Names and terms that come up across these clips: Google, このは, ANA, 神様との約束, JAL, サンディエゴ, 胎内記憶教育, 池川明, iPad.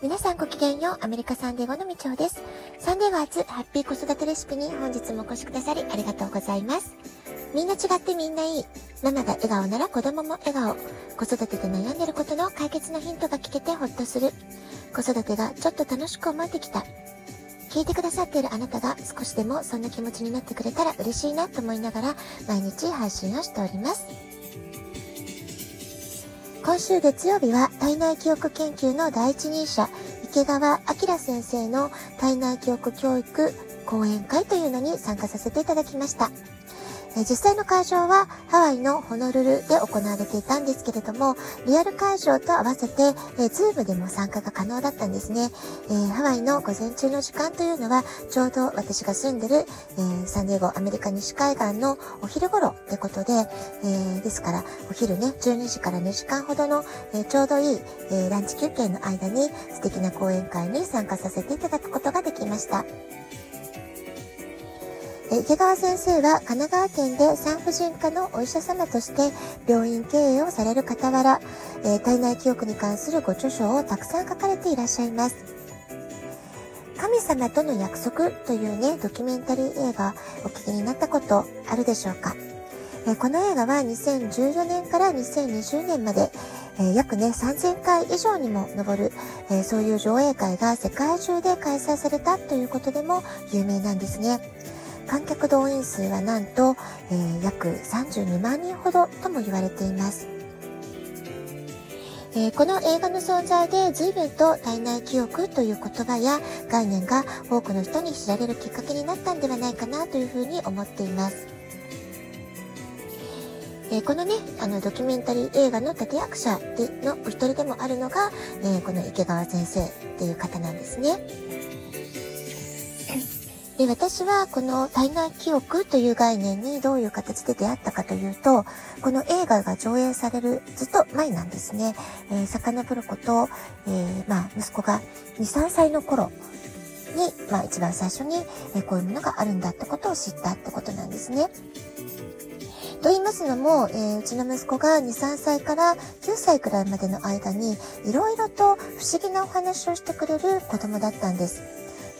皆さんごきげんよう、アメリカサンディエゴのみちおです。サンディエゴ初ハッピー子育てレシピに本日もお越しくださりありがとうございます。みんな違ってみんないい。ママが笑顔なら子供も笑顔。子育てで悩んでることの解決のヒントが聞けてほっとする。子育てがちょっと楽しく思えてきた。聞いてくださっているあなたが少しでもそんな気持ちになってくれたら嬉しいなと思いながら毎日配信をしております。今週月曜日は体内記憶研究の第一人者池川明先生の体内記憶教育講演会というのに参加させていただきました。実際の会場はハワイのホノルルで行われていたんですけれども、リアル会場と合わせて Zoom でも参加が可能だったんですね。ハワイの午前中の時間というのはちょうど私が住んでるサンディエゴアメリカ西海岸のお昼頃ってことで、ですからお昼ね12時から2時間ほどのちょうどいいランチ休憩の間に素敵な講演会に参加させていただくことができました。池川先生は神奈川県で産婦人科のお医者様として病院経営をされる傍ら、体内記憶に関するご著書をたくさん書かれていらっしゃいます。神様との約束というね、ドキュメンタリー映画お聞きになったことあるでしょうか。この映画は2014年から2020年まで約ね3000回以上にも上る、そういう上映会が世界中で開催されたということでも有名なんですね。観客動員数はなんと、約32万人ほどとも言われています。この映画の存在で随分と体内記憶という言葉や概念が多くの人に知られるきっかけになったんではないかなというふうに思っています。このね、ドキュメンタリー映画の立役者のお一人でもあるのが、この池川先生っていう方なんですね。で、私はこの体内記憶という概念にどういう形で出会ったかというと、この映画が上映されるずっと前なんですね。遡ること、息子が2、3歳の頃に、一番最初に、こういうものがあるんだってことを知ったってことなんですね。と言いますのも、うちの息子が2、3歳から9歳くらいまでの間に、いろいろと不思議なお話をしてくれる子供だったんです。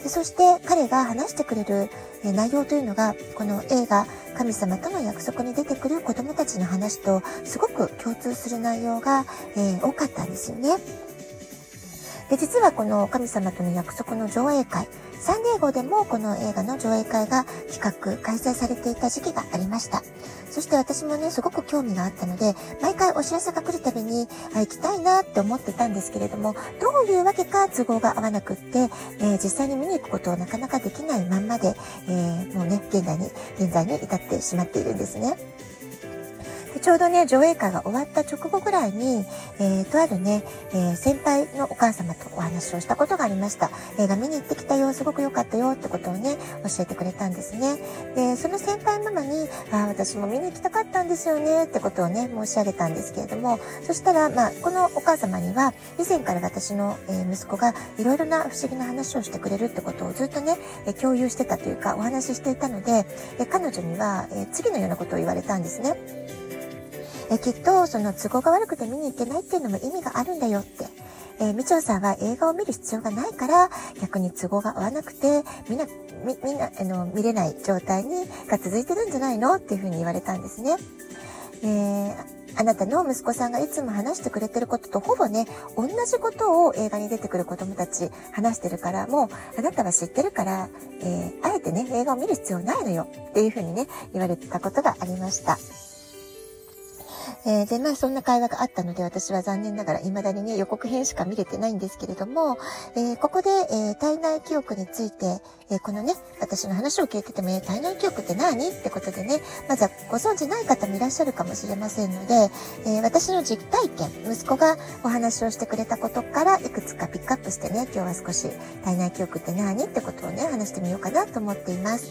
そして彼が話してくれる内容というのが、この映画「神様との約束」に出てくる子どもたちの話とすごく共通する内容が多かったんですよね。で、実はこの「神様との約束」の上映会、サンディエゴでもこの映画の上映会が企画開催されていた時期がありました。そして私もねすごく興味があったので、毎回お知らせが来るたびに行きたいなって思ってたんですけれども、どういうわけか都合が合わなくって、実際に見に行くことをなかなかできないまんまで、もうね現在に至ってしまっているんですね。ちょうどね上映会が終わった直後ぐらいに、とあるね、先輩のお母様とお話をしたことがありました。映画見に行ってきたよ、すごく良かったよってことをね教えてくれたんですね。で、その先輩ママに私も見に行きたかったんですよねってことをね申し上げたんですけれども、そしたらこのお母様には以前から私の息子がいろいろな不思議な話をしてくれるってことをずっとね共有してたというかお話ししていたので、彼女には次のようなことを言われたんですね。きっとその都合が悪くて見に行けないっていうのも意味があるんだよって。みちおさんは映画を見る必要がないから逆に都合が合わなくて見れない状態が続いてるんじゃないのっていうふうに言われたんですね。あなたの息子さんがいつも話してくれてることとほぼね同じことを映画に出てくる子どもたち話してるから、もうあなたは知ってるから、あえてね映画を見る必要ないのよっていうふうにね言われたことがありました。で、そんな会話があったので、私は残念ながら未だにね、予告編しか見れてないんですけれども、ここで、体内記憶について、このね、私の話を聞いてても、体内記憶って何ってことでね、まずはご存知ない方もいらっしゃるかもしれませんので、私の実体験、息子がお話をしてくれたことから、いくつかピックアップしてね、今日は少し体内記憶って何ってことをね、話してみようかなと思っています。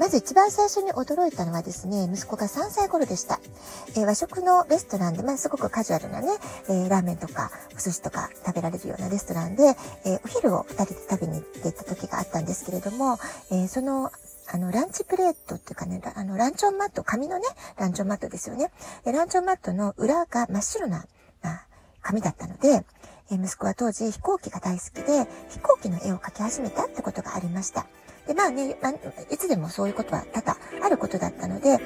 まず一番最初に驚いたのはですね、息子が3歳頃でした。和食のレストランで、すごくカジュアルなね、ラーメンとかお寿司とか食べられるようなレストランで、お昼を2人で食べに行っていた時があったんですけれども、そのランチプレートっていうかね、ランチョンマット、紙のね、ランチョンマットですよね。ランチョンマットの裏が真っ白な紙だったので、息子は当時飛行機が大好きで、飛行機の絵を描き始めたってことがありました。で、まあね、いつでもそういうことは多々あることだったので、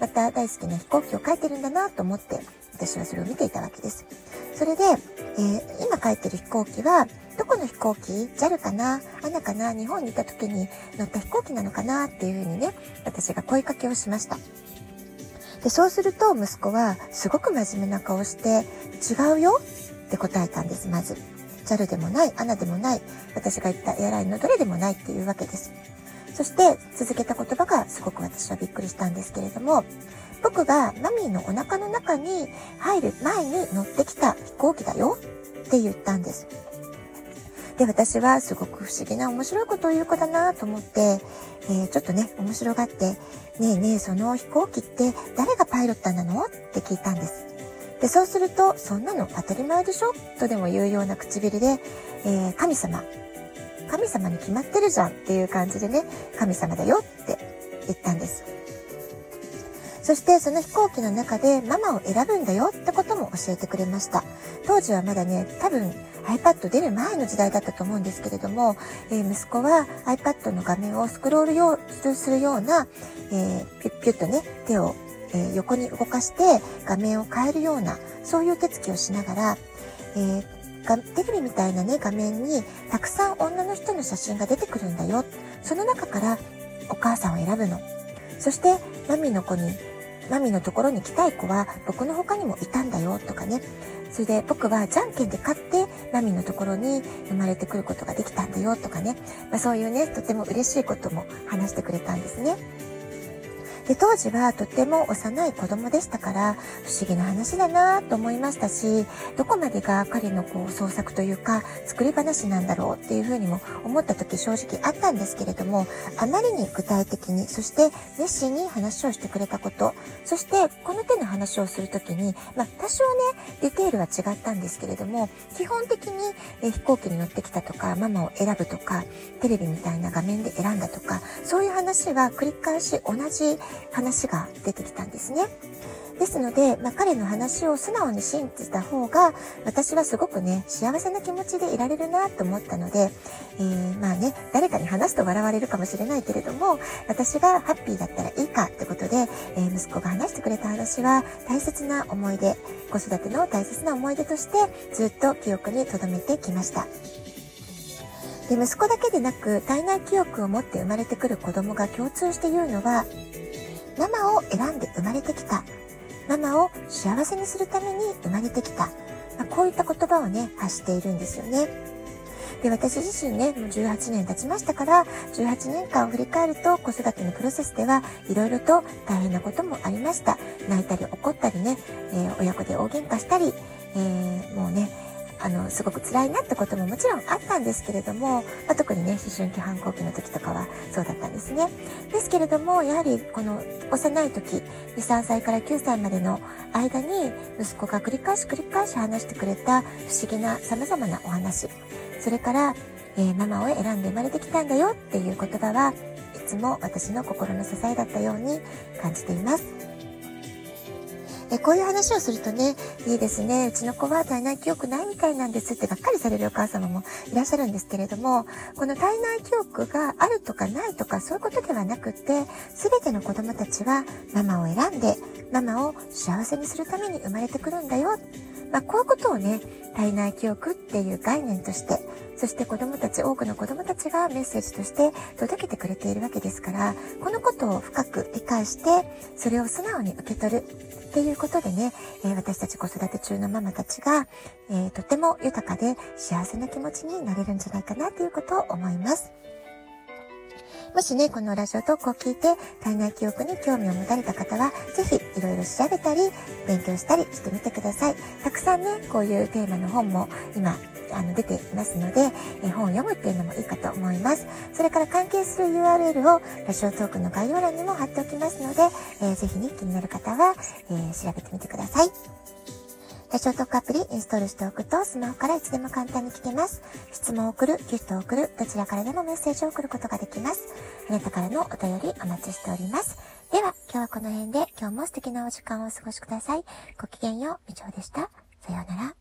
また大好きな飛行機を描いてるんだなと思って、私はそれを見ていたわけです。それで、今描いてる飛行機は、どこの飛行機 ?JAL かな ?ANA かな、日本にいた時に乗った飛行機なのかなっていうふうにね、私が声かけをしました。で、そうすると息子はすごく真面目な顔して、違うよって答えたんです、まず。JAL でもない、ANA でもない、私が言ったエアラインのどれでもないっていうわけです。そして続けた言葉がすごく私はびっくりしたんですけれども、僕がマミーのお腹の中に入る前に乗ってきた飛行機だよって言ったんです。で、私はすごく不思議な面白いことを言う子だなと思って、ちょっとね、面白がって、ねえねえ、その飛行機って誰がパイロットなのって聞いたんです。で、そうすると、そんなの当たり前でしょとでも言うような唇で、神様に決まってるじゃんっていう感じでね、神様だよって言ったんです。そしてその飛行機の中でママを選ぶんだよってことも教えてくれました。当時はまだね、多分 iPad 出る前の時代だったと思うんですけれども、息子は iPad の画面をスクロールするような、ピュッピュッとね、手を横に動かして画面を変えるような、そういう手つきをしながら、テレビみたいなね、画面にたくさん女の人の写真が出てくるんだよ。その中からお母さんを選ぶの。そしてマミのところに来たい子は僕の他にもいたんだよとかね。それで僕はじゃんけんで勝ってマミのところに生まれてくることができたんだよとかね。まあ、そういうね、とても嬉しいことも話してくれたんですね。で、当時はとても幼い子供でしたから、不思議な話だなぁと思いましたし、どこまでが彼のこう創作というか、作り話なんだろうっていうふうにも思った時正直あったんですけれども、あまりに具体的に、そして熱心に話をしてくれたこと、そしてこの手の話をするときに、まあ多少ね、ディテールは違ったんですけれども、基本的に飛行機に乗ってきたとか、ママを選ぶとか、テレビみたいな画面で選んだとか、そういう話は繰り返し同じ話が出てきたんですね。ですので、まあ、彼の話を素直に信じた方が、私はすごくね、幸せな気持ちでいられるなと思ったので、まあね、誰かに話すと笑われるかもしれないけれども、私がハッピーだったらいいかってことで、息子が話してくれた話は大切な思い出、子育ての大切な思い出としてずっと記憶に留めてきました。で、息子だけでなく、体内記憶を持って生まれてくる子供が共通して言うのは、ママを選んで生まれてきた。ママを幸せにするために生まれてきた。まあ、こういった言葉をね、発しているんですよね。で、私自身ね、もう18年経ちましたから、18年間を振り返ると、子育てのプロセスでは、いろいろと大変なこともありました。泣いたり怒ったりね、親子で大喧嘩したり、もうね、すごく辛いなってことももちろんあったんですけれども、まあ、特にね、思春期反抗期の時とかはそうだったんですね。ですけれども、やはりこの幼い時、2、3歳から9歳までの間に、息子が繰り返し話してくれた不思議な様々なお話、それから、ママを選んで生まれてきたんだよっていう言葉は、いつも私の心の支えだったように感じています。こういう話をするとね、いいですね、うちの子は体内記憶ないみたいなんですってがっかりされるお母様もいらっしゃるんですけれども、この体内記憶があるとかないとかそういうことではなくて、すべての子供たちはママを選んで、ママを幸せにするために生まれてくるんだよ。まあ、こういうことをね、体内記憶っていう概念として、そして多くの子供たちがメッセージとして届けてくれているわけですから、このことを深く理解して、それを素直に受け取るっていうことでね、私たち子育て中のママたちが、とても豊かで幸せな気持ちになれるんじゃないかなということを思います。もしね、このラジオトークを聞いて体内記憶に興味を持たれた方は、ぜひいろいろ調べたり勉強したりしてみてください。たくさんね、こういうテーマの本も今出ていますので、本を読むっていうのもいいかと思います。それから関係する URL をラジオトークの概要欄にも貼っておきますので、ぜひね、気になる方は、調べてみてください。ラジオトークアプリインストールしておくと、スマホからいつでも簡単に聞けます。質問を送る、ギフトを送る、どちらからでもメッセージを送ることができます。あなたからのお便りお待ちしております。では、今日はこの辺で、今日も素敵なお時間をお過ごしください。ごきげんよう、みちょでした。さようなら。